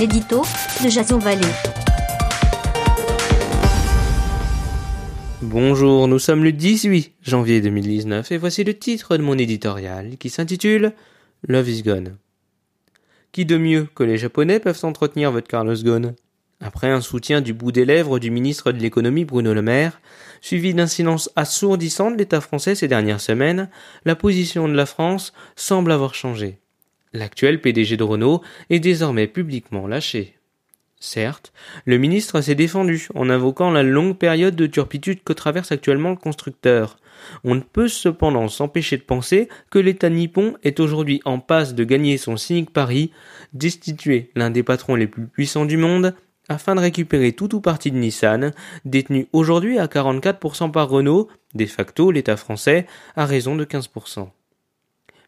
L'édito de Jason Valley. Bonjour, nous sommes le 18 janvier 2019 et voici le titre de mon éditorial qui s'intitule « Love is gone ». Qui de mieux que les Japonais peuvent s'entretenir avec Carlos Ghosn ? Après un soutien du bout des lèvres du ministre de l'économie Bruno Le Maire, suivi d'un silence assourdissant de l'État français ces dernières semaines, la position de la France semble avoir changé. L'actuel PDG de Renault est désormais publiquement lâché. Certes, le ministre s'est défendu en invoquant la longue période de turpitude que traverse actuellement le constructeur. On ne peut cependant s'empêcher de penser que l'État nippon est aujourd'hui en passe de gagner son cynique pari, destituer l'un des patrons les plus puissants du monde, afin de récupérer tout ou partie de Nissan, détenu aujourd'hui à 44% par Renault, de facto l'État français, à raison de 15%.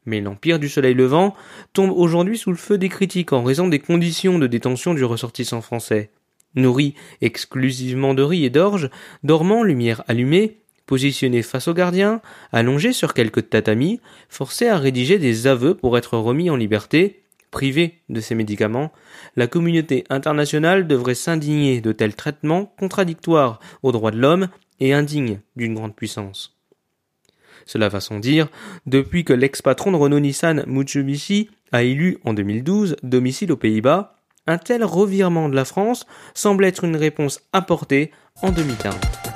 Mais l'empire du soleil levant tombe aujourd'hui sous le feu des critiques en raison des conditions de détention du ressortissant français. Nourri exclusivement de riz et d'orge, dormant, lumière allumée, positionné face aux gardiens, allongé sur quelques tatamis, forcé à rédiger des aveux pour être remis en liberté, privé de ces médicaments, la communauté internationale devrait s'indigner de tels traitements contradictoires aux droits de l'homme et indignes d'une grande puissance. Cela va sans dire, depuis que l'ex-patron de Renault-Nissan Mitsubishi a élu en 2012 domicile aux Pays-Bas, un tel revirement de la France semble être une réponse apportée en demi-teinte.